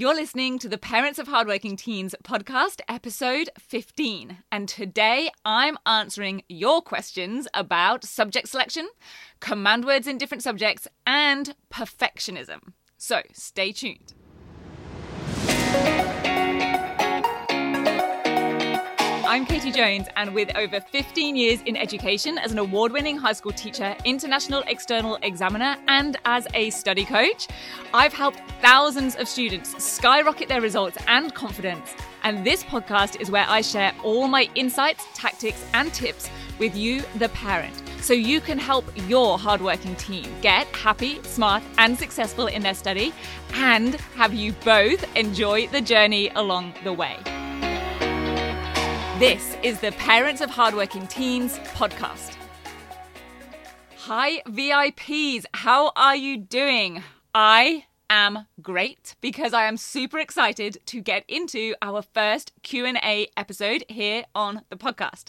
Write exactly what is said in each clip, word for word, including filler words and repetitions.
You're listening to the Parents of Hardworking Teens podcast, episode fifteen. And today I'm answering your questions about subject selection, command words in different subjects, and perfectionism. So stay tuned. I'm Katie Jones, and with over fifteen years in education as an award-winning high school teacher, international external examiner, and as a study coach, I've helped thousands of students skyrocket their results and confidence. And this podcast is where I share all my insights, tactics, and tips with you, the parent, so you can help your hardworking teen get happy, smart, and successful in their study, and have you both enjoy the journey along the way. This is the Parents of Hardworking Teens podcast. Hi V I Ps, how are you doing? I am great because I am super excited to get into our first Q and A episode here on the podcast.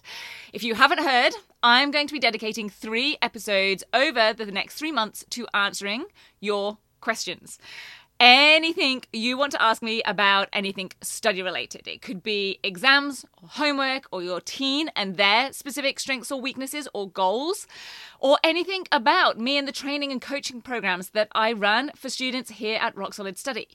If you haven't heard, I'm going to be dedicating three episodes over the next three months to answering your questions. Anything you want to ask me about, anything study related. It could be exams, or homework, or your teen and their specific strengths or weaknesses or goals, or anything about me and the training and coaching programs that I run for students here at Rock Solid Study.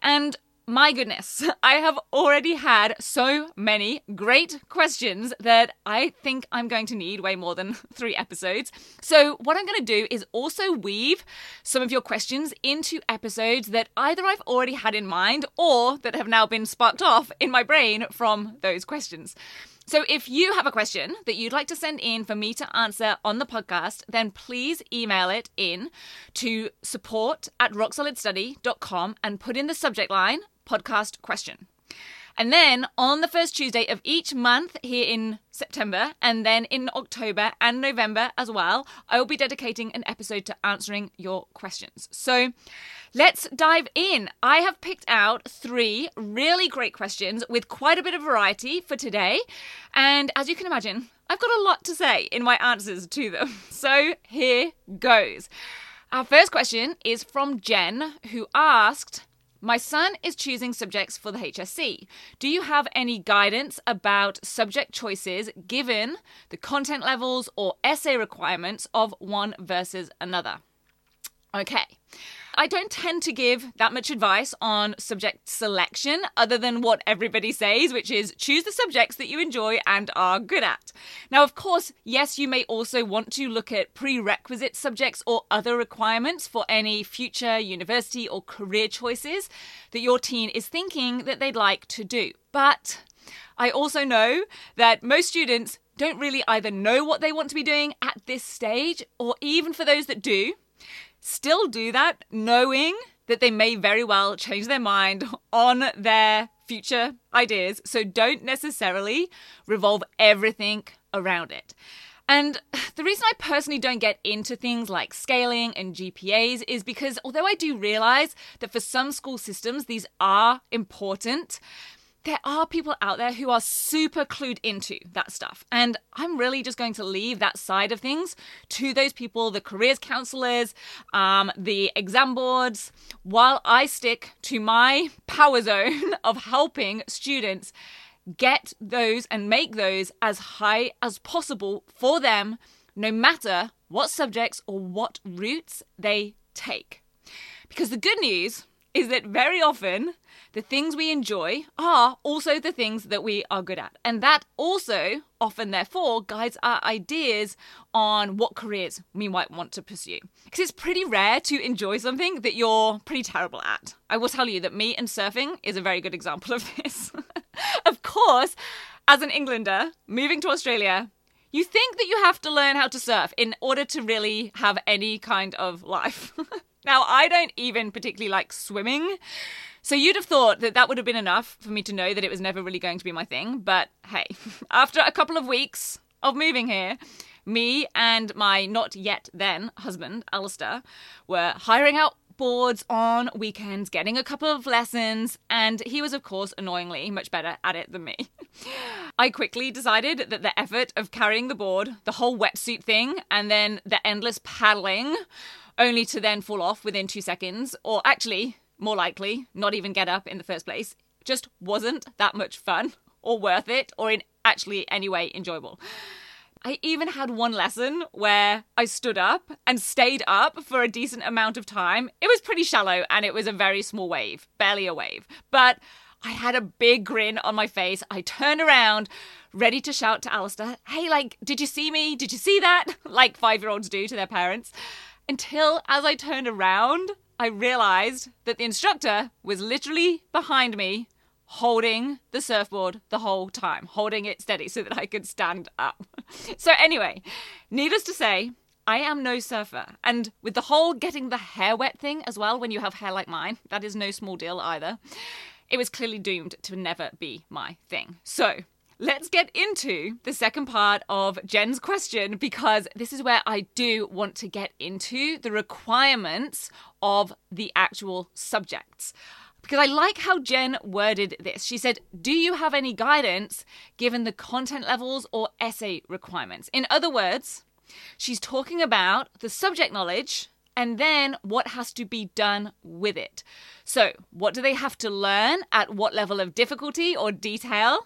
And my goodness, I have already had so many great questions that I think I'm going to need way more than three episodes. So what I'm going to do is also weave some of your questions into episodes that either I've already had in mind or that have now been sparked off in my brain from those questions. So if you have a question that you'd like to send in for me to answer on the podcast, then please email it in to support at rock solid study dot com and put in the subject line, podcast question. And then on the first Tuesday of each month here in September, and then in October and November as well, I will be dedicating an episode to answering your questions. So let's dive in. I have picked out three really great questions with quite a bit of variety for today. And as you can imagine, I've got a lot to say in my answers to them. So here goes. Our first question is from Jen, who asked, my son is choosing subjects for the H S C. Do you have any guidance about subject choices given the content levels or essay requirements of one versus another? Okay. I don't tend to give that much advice on subject selection other than what everybody says, which is choose the subjects that you enjoy and are good at. Now, of course, yes, you may also want to look at prerequisite subjects or other requirements for any future university or career choices that your teen is thinking that they'd like to do. But I also know that most students don't really either know what they want to be doing at this stage, or even for those that do, still do that knowing that they may very well change their mind on their future ideas. So don't necessarily revolve everything around it. And the reason I personally don't get into things like scaling and G P As is because although I do realize that for some school systems, these are important, there are people out there who are super clued into that stuff. And I'm really just going to leave that side of things to those people, the careers counsellors, um, the exam boards, while I stick to my power zone of helping students get those and make those as high as possible for them, no matter what subjects or what routes they take. Because the good news is that very often the things we enjoy are also the things that we are good at. And that also often, therefore, guides our ideas on what careers we might want to pursue. Because it's pretty rare to enjoy something that you're pretty terrible at. I will tell you that me and surfing is a very good example of this. Of course, as an Englander moving to Australia, you think that you have to learn how to surf in order to really have any kind of life. Now, I don't even particularly like swimming, so you'd have thought that that would have been enough for me to know that it was never really going to be my thing. But hey, after a couple of weeks of moving here, me and my not yet then husband, Alistair, were hiring out boards on weekends, getting a couple of lessons, and he was, of course, annoyingly much better at it than me. I quickly decided that the effort of carrying the board, the whole wetsuit thing, and then the endless paddling, only to then fall off within two seconds, or actually more likely not even get up in the first place, just wasn't that much fun or worth it or in actually any way enjoyable. I even had one lesson where I stood up and stayed up for a decent amount of time. It was pretty shallow and it was a very small wave, barely a wave. But I had a big grin on my face. I turned around, ready to shout to Alistair, hey, like, did you see me? Did you see that? Like five-year-olds do to their parents. Until as I turned around, I realized that the instructor was literally behind me, holding the surfboard the whole time, holding it steady so that I could stand up. So anyway, needless to say, I am no surfer. And with the whole getting the hair wet thing as well, when you have hair like mine, that is no small deal either. It was clearly doomed to never be my thing. So let's get into the second part of Jen's question, because this is where I do want to get into the requirements of the actual subjects. Because I like how Jen worded this. She said, do you have any guidance given the content levels or essay requirements? In other words, she's talking about the subject knowledge and then what has to be done with it. So what do they have to learn at what level of difficulty or detail?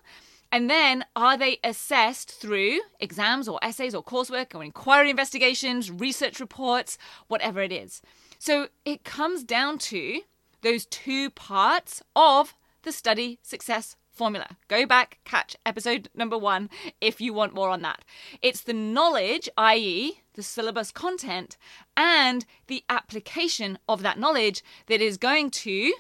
And then are they assessed through exams or essays or coursework or inquiry investigations, research reports, whatever it is? So it comes down to those two parts of the study success formula. Go back, catch episode number one if you want more on that. It's the knowledge, that is the syllabus content, and the application of that knowledge that is going to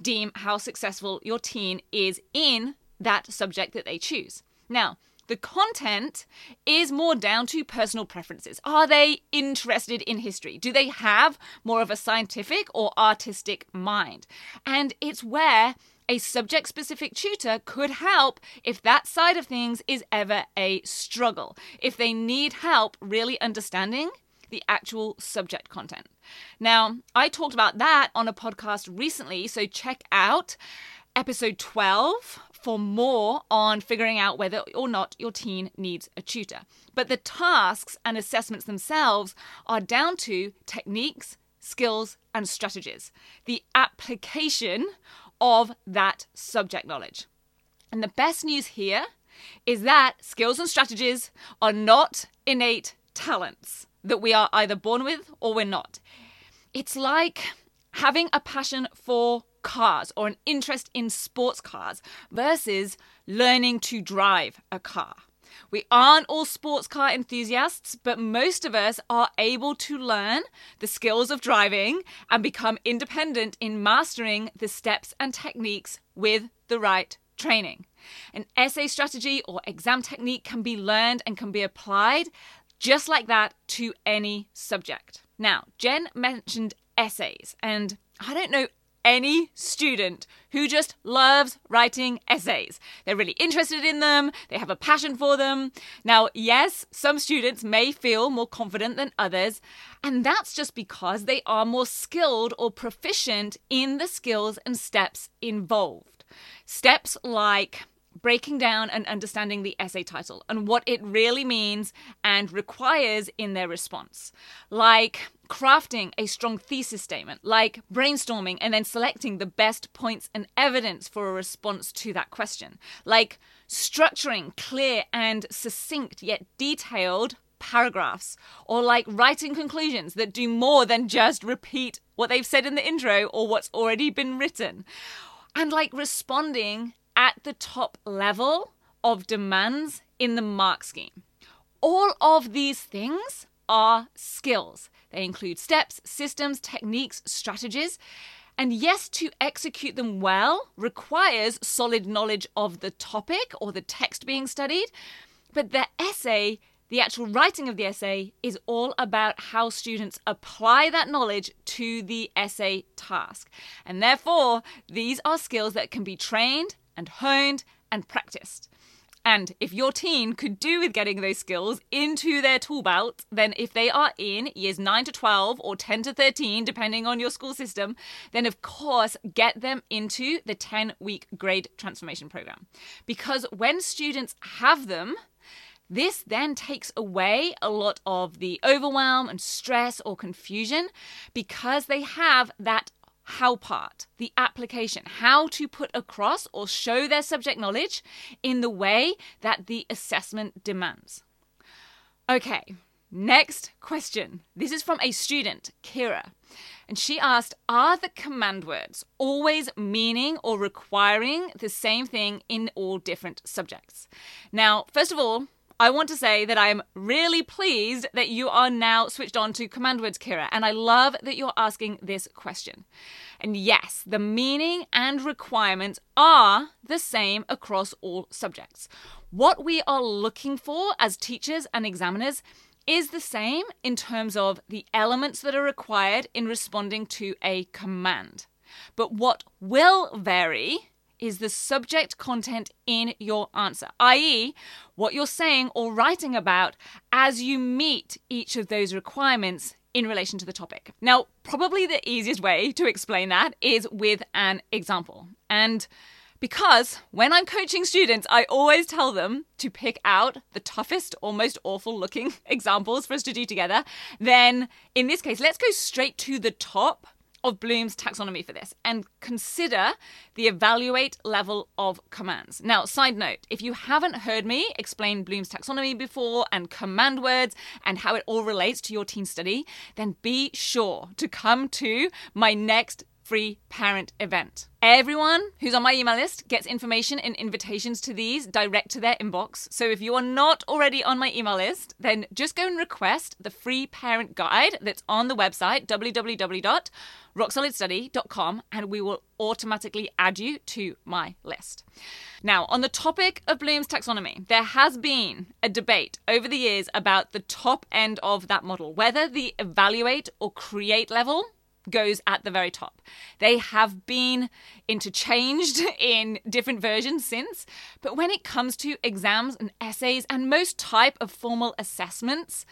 deem how successful your teen is in that subject that they choose. Now, the content is more down to personal preferences. Are they interested in history? Do they have more of a scientific or artistic mind? And it's where a subject-specific tutor could help if that side of things is ever a struggle, if they need help really understanding the actual subject content. Now, I talked about that on a podcast recently, so check out episode twelve for more on figuring out whether or not your teen needs a tutor. But the tasks and assessments themselves are down to techniques, skills, and strategies, the application of that subject knowledge. And the best news here is that skills and strategies are not innate talents that we are either born with or we're not. It's like having a passion for cars or an interest in sports cars versus learning to drive a car. We aren't all sports car enthusiasts, but most of us are able to learn the skills of driving and become independent in mastering the steps and techniques with the right training. An essay strategy or exam technique can be learned and can be applied just like that to any subject. Now, Jen mentioned essays, and I don't know any student who just loves writing essays. They're really interested in them. They have a passion for them. Now, yes, some students may feel more confident than others, and that's just because they are more skilled or proficient in the skills and steps involved. Steps like breaking down and understanding the essay title and what it really means and requires in their response. Like crafting a strong thesis statement, like brainstorming and then selecting the best points and evidence for a response to that question. Like structuring clear and succinct yet detailed paragraphs, or like writing conclusions that do more than just repeat what they've said in the intro or what's already been written. And like responding at the top level of demands in the mark scheme. All of these things are skills. They include steps, systems, techniques, strategies. And yes, to execute them well requires solid knowledge of the topic or the text being studied. But the essay, the actual writing of the essay, is all about how students apply that knowledge to the essay task. And therefore, these are skills that can be trained and honed and practiced. And if your teen could do with getting those skills into their tool belt, then if they are in years nine to twelve or ten to thirteen, depending on your school system, then of course get them into the ten-week grade transformation program. Because when students have them, this then takes away a lot of the overwhelm and stress or confusion because they have that how part, the application, how to put across or show their subject knowledge in the way that the assessment demands. Okay, next question. This is from a student, Kira, and she asked, are the command words always meaning or requiring the same thing in all different subjects? Now, first of all, I want to say that I am really pleased that you are now switched on to command words, Kira, and I love that you're asking this question. And yes, the meaning and requirements are the same across all subjects. What we are looking for as teachers and examiners is the same in terms of the elements that are required in responding to a command. But what will vary is the subject content in your answer, that is what you're saying or writing about as you meet each of those requirements in relation to the topic. Now, probably the easiest way to explain that is with an example. And because when I'm coaching students, I always tell them to pick out the toughest or most awful looking examples for us to do together. Then in this case, let's go straight to the top of Bloom's taxonomy for this and consider the evaluate level of commands. Now, side note, if you haven't heard me explain Bloom's taxonomy before and command words and how it all relates to your teen study, then be sure to come to my next free parent event. Everyone who's on my email list gets information and invitations to these direct to their inbox. So if you are not already on my email list, then just go and request the free parent guide that's on the website, w w w dot rock solid study dot com, and we will automatically add you to my list. Now, on the topic of Bloom's taxonomy, there has been a debate over the years about the top end of that model, whether the evaluate or create level goes at the very top. They have been interchanged in different versions since, but when it comes to exams and essays and most type of formal assessments,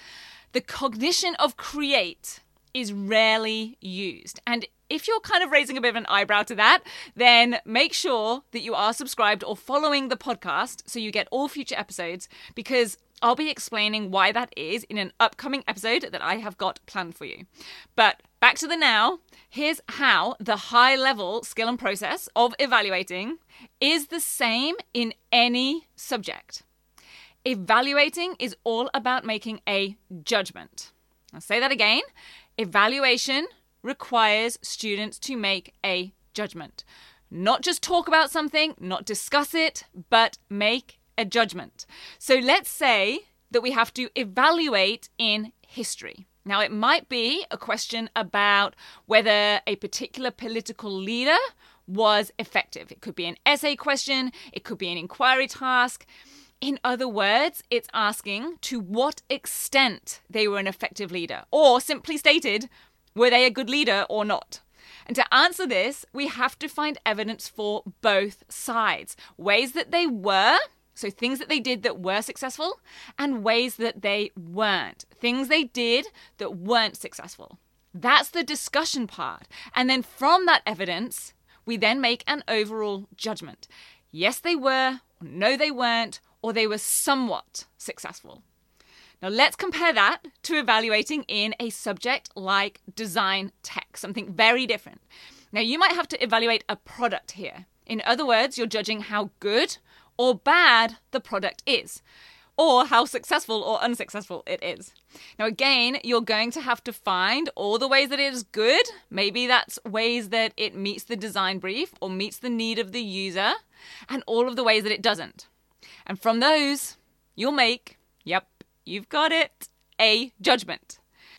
the cognition of create is rarely used. And if you're kind of raising a bit of an eyebrow to that, then make sure that you are subscribed or following the podcast so you get all future episodes, because I'll be explaining why that is in an upcoming episode that I have got planned for you. But back to the now, here's how the high level skill and process of evaluating is the same in any subject. Evaluating is all about making a judgment. I'll say that again. Evaluation requires students to make a judgment. Not just talk about something, not discuss it, but make a judgment. So let's say that we have to evaluate in history. Now, it might be a question about whether a particular political leader was effective. It could be an essay question. It could be an inquiry task. In other words, it's asking to what extent they were an effective leader, or simply stated, were they a good leader or not? And to answer this, we have to find evidence for both sides, ways that they were, so things that they did that were successful, and ways that they weren't, things they did that weren't successful. That's the discussion part. And then from that evidence, we then make an overall judgment. Yes, they were, or no, they weren't, or they were somewhat successful. Now let's compare that to evaluating in a subject like design tech, something very different. Now you might have to evaluate a product here. In other words, you're judging how good or bad the product is, or how successful or unsuccessful it is. Now again, you're going to have to find all the ways that it is good. Maybe that's ways that it meets the design brief or meets the need of the user, and all of the ways that it doesn't. And from those, you'll make, yep, you've got it, a judgment.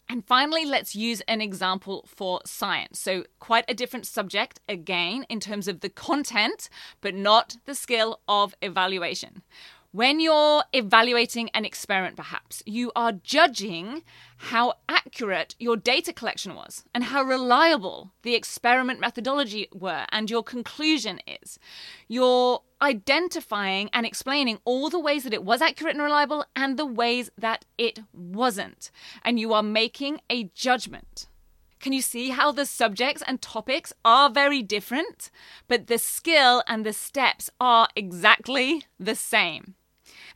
And finally, let's use an example for science. So quite a different subject, again, in terms of the content, but not the skill of evaluation. When you're evaluating an experiment, perhaps, you are judging how accurate your data collection was and how reliable the experiment methodology were and your conclusion is. You're identifying and explaining all the ways that it was accurate and reliable and the ways that it wasn't. And you are making a judgment. Can you see how the subjects and topics are very different, but the skill and the steps are exactly the same?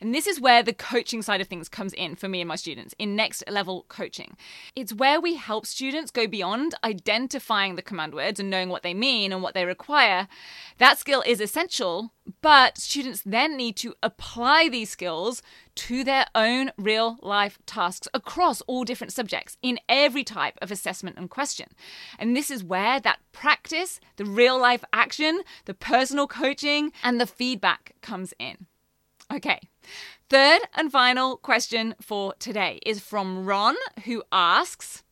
And this is where the coaching side of things comes in for me and my students in Next Level Coaching. It's where we help students go beyond identifying the command words and knowing what they mean and what they require. That skill is essential, but students then need to apply these skills to their own real life tasks across all different subjects in every type of assessment and question. And this is where that practice, the real life action, the personal coaching, and the feedback comes in. Okay, third and final question for today is from Ron, who asks,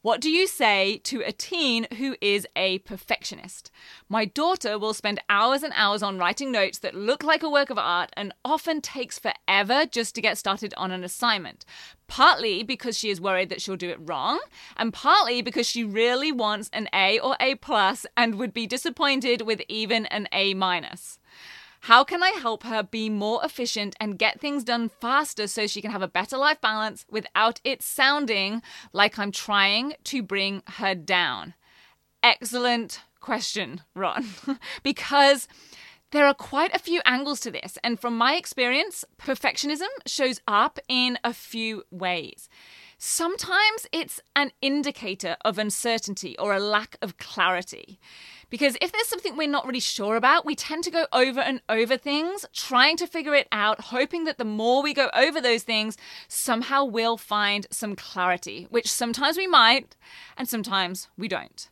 what do you say to a teen who is a perfectionist? My daughter will spend hours and hours on writing notes that look like a work of art and often takes forever just to get started on an assignment, partly because she is worried that she'll do it wrong and partly because she really wants an A or A plus and would be disappointed with even an A minus. How can I help her be more efficient and get things done faster so she can have a better life balance without it sounding like I'm trying to bring her down? Excellent question, Ron, because there are quite a few angles to this. And from my experience, perfectionism shows up in a few ways. Sometimes it's an indicator of uncertainty or a lack of clarity. Because if there's something we're not really sure about, we tend to go over and over things, trying to figure it out, hoping that the more we go over those things, somehow we'll find some clarity, which sometimes we might and sometimes we don't.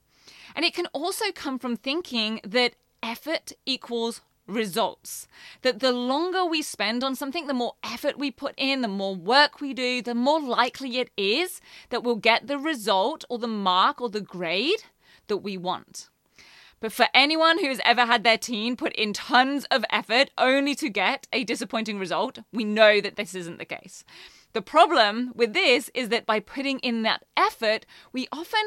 And it can also come from thinking that effort equals results. That the longer we spend on something, the more effort we put in, the more work we do, the more likely it is that we'll get the result or the mark or the grade that we want. But for anyone who has ever had their teen put in tons of effort only to get a disappointing result, we know that this isn't the case. The problem with this is that by putting in that effort, we often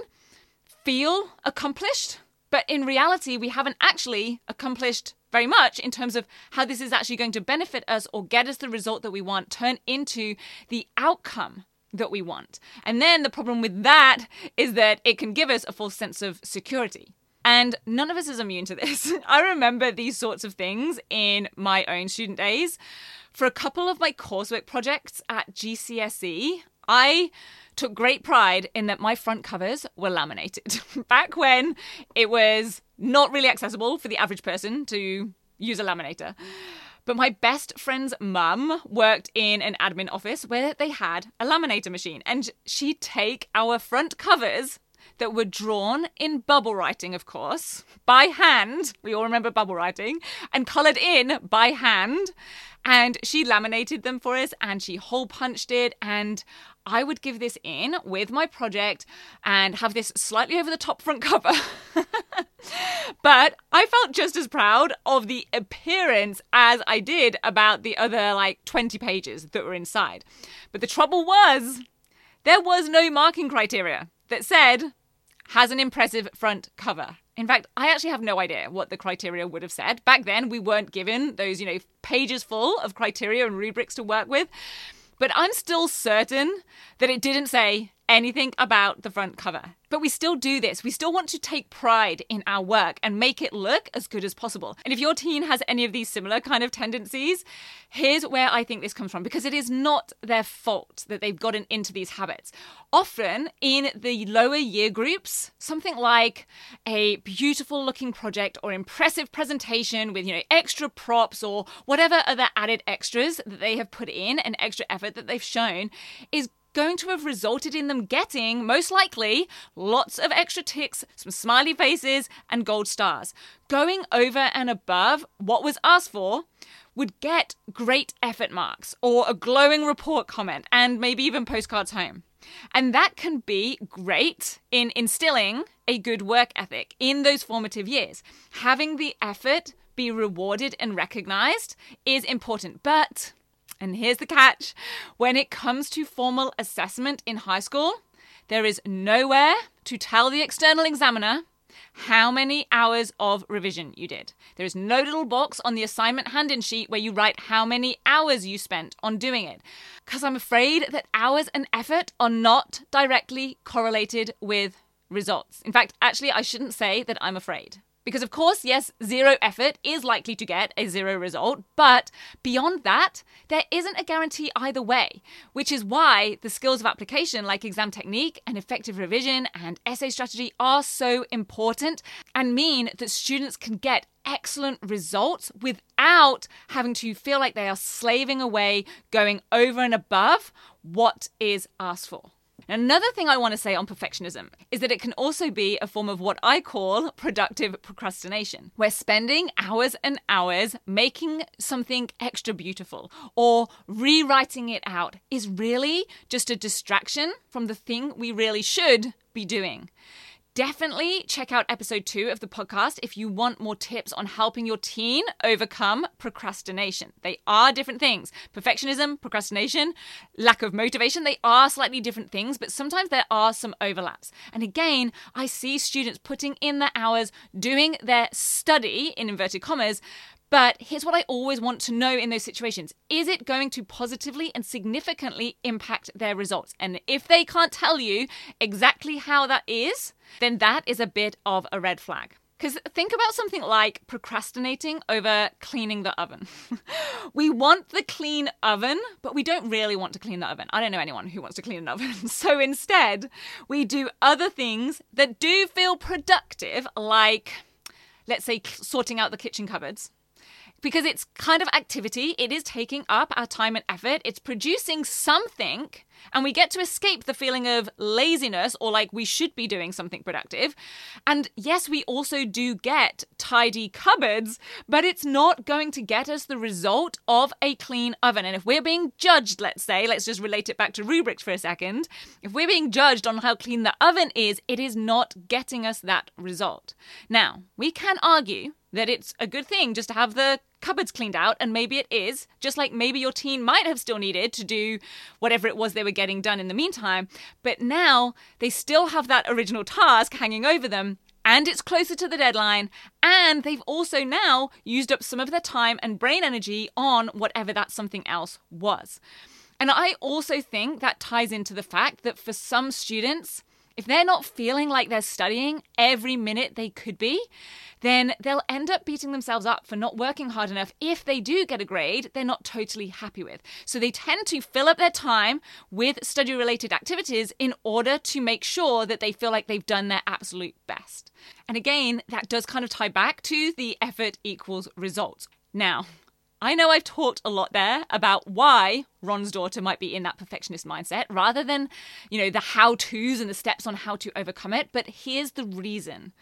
feel accomplished, but in reality, we haven't actually accomplished very much in terms of how this is actually going to benefit us or get us the result that we want, turn into the outcome that we want. And then the problem with that is that it can give us a false sense of security. And none of us is immune to this. I remember these sorts of things in my own student days. For a couple of my coursework projects at G C S E, I took great pride in that my front covers were laminated. Back when it was not really accessible for the average person to use a laminator. But my best friend's mum worked in an admin office where they had a laminator machine, and she'd take our front covers that were drawn in bubble writing, of course, by hand. We all remember bubble writing, and coloured in by hand. And she laminated them for us and she hole punched it. And I would give this in with my project and have this slightly over the top front cover. But I felt just as proud of the appearance as I did about the other like twenty pages that were inside. But the trouble was, there was no marking criteria that said, has an impressive front cover. In fact, I actually have no idea what the criteria would have said. Back then, we weren't given those, you know, pages full of criteria and rubrics to work with. But I'm still certain that it didn't say anything about the front cover. But we still do this. We still want to take pride in our work and make it look as good as possible. And if your teen has any of these similar kind of tendencies, here's where I think this comes from, because it is not their fault that they've gotten into these habits. Often in the lower year groups, something like a beautiful looking project or impressive presentation with, you know, extra props or whatever other added extras that they have put in and extra effort that they've shown is going to have resulted in them getting, most likely, lots of extra ticks, some smiley faces, and gold stars. Going over and above what was asked for would get great effort marks or a glowing report comment and maybe even postcards home. And that can be great in instilling a good work ethic in those formative years. Having the effort be rewarded and recognized is important, but... and here's the catch. When it comes to formal assessment in high school, there is nowhere to tell the external examiner how many hours of revision you did. There is no little box on the assignment hand-in sheet where you write how many hours you spent on doing it. Because I'm afraid that hours and effort are not directly correlated with results. In fact, actually, I shouldn't say that I'm afraid. Because of course, yes, zero effort is likely to get a zero result, but beyond that, there isn't a guarantee either way, which is why the skills of application like exam technique and effective revision and essay strategy are so important and mean that students can get excellent results without having to feel like they are slaving away, going over and above what is asked for. Another thing I want to say on perfectionism is that it can also be a form of what I call productive procrastination. We're spending hours and hours making something extra beautiful, or rewriting it out is really just a distraction from the thing we really should be doing. Definitely check out episode two of the podcast if you want more tips on helping your teen overcome procrastination. They are different things. Perfectionism, procrastination, lack of motivation, they are slightly different things, but sometimes there are some overlaps. And again, I see students putting in their hours, doing their study, in inverted commas, but here's what I always want to know in those situations. Is it going to positively and significantly impact their results? And if they can't tell you exactly how that is, then that is a bit of a red flag. Because think about something like procrastinating over cleaning the oven. We want the clean oven, but we don't really want to clean the oven. I don't know anyone who wants to clean an oven. So instead, we do other things that do feel productive, like, let's say, sorting out the kitchen cupboards. Because it's kind of activity, it is taking up our time and effort, it's producing something, and we get to escape the feeling of laziness or like we should be doing something productive. And yes, we also do get tidy cupboards, but it's not going to get us the result of a clean oven. And if we're being judged, let's say, let's just relate it back to rubrics for a second. If we're being judged on how clean the oven is, it is not getting us that result. Now, we can argue that it's a good thing just to have the cupboards cleaned out, and maybe it is, just like maybe your teen might have still needed to do whatever it was they were getting done in the meantime, but now they still have that original task hanging over them, and it's closer to the deadline, and they've also now used up some of their time and brain energy on whatever that something else was. And I also think that ties into the fact that for some students, if they're not feeling like they're studying every minute they could be, then they'll end up beating themselves up for not working hard enough if they do get a grade they're not totally happy with. So they tend to fill up their time with study-related activities in order to make sure that they feel like they've done their absolute best. And again, that does kind of tie back to the effort equals results. Now, I know I've talked a lot there about why Ron's daughter might be in that perfectionist mindset rather than, you know, the how-tos and the steps on how to overcome it. But here's the reason.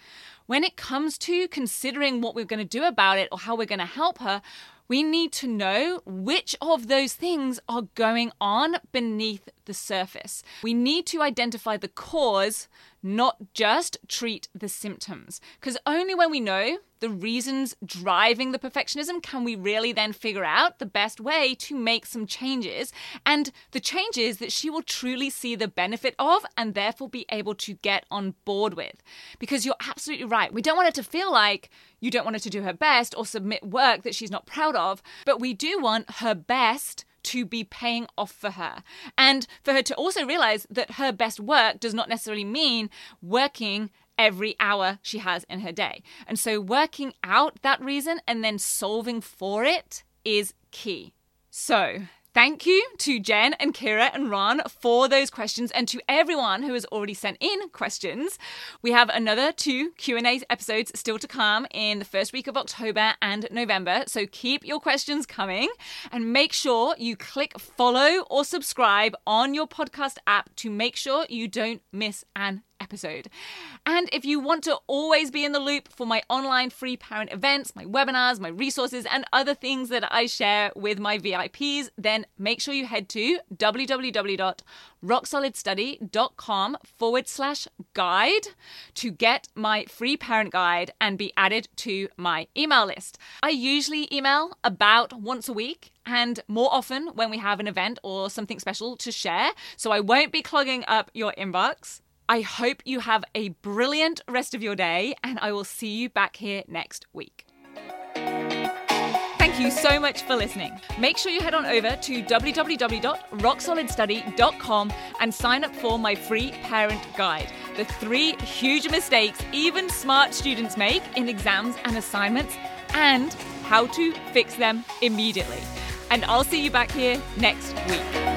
When it comes to considering what we're going to do about it or how we're going to help her, we need to know which of those things are going on beneath the surface. We need to identify the cause, not just treat the symptoms. Because only when we know the reasons driving the perfectionism can we really then figure out the best way to make some changes, and the changes that she will truly see the benefit of and therefore be able to get on board with. Because you're absolutely right. We don't want her to feel like you don't want her to do her best or submit work that she's not proud of, but we do want her best to be paying off for her, and for her to also realize that her best work does not necessarily mean working every hour she has in her day. And so working out that reason and then solving for it is key. So thank you to Jen and Kira and Ron for those questions, and to everyone who has already sent in questions. We have another two Q and A episodes still to come in the first week of October and November, so keep your questions coming and make sure you click follow or subscribe on your podcast app to make sure you don't miss an episode. And if you want to always be in the loop for my online free parent events, my webinars, my resources, and other things that I share with my V I Ps, then make sure you head to www.rocksolidstudy.com forward slash guide to get my free parent guide and be added to my email list. I usually email about once a week, and more often when we have an event or something special to share, so I won't be clogging up your inbox. I hope you have a brilliant rest of your day, and I will see you back here next week. Thank you so much for listening. Make sure you head on over to www dot rock solid study dot com and sign up for my free parent guide. the three huge mistakes even smart students make in exams and assignments, and how to fix them immediately. And I'll see you back here next week.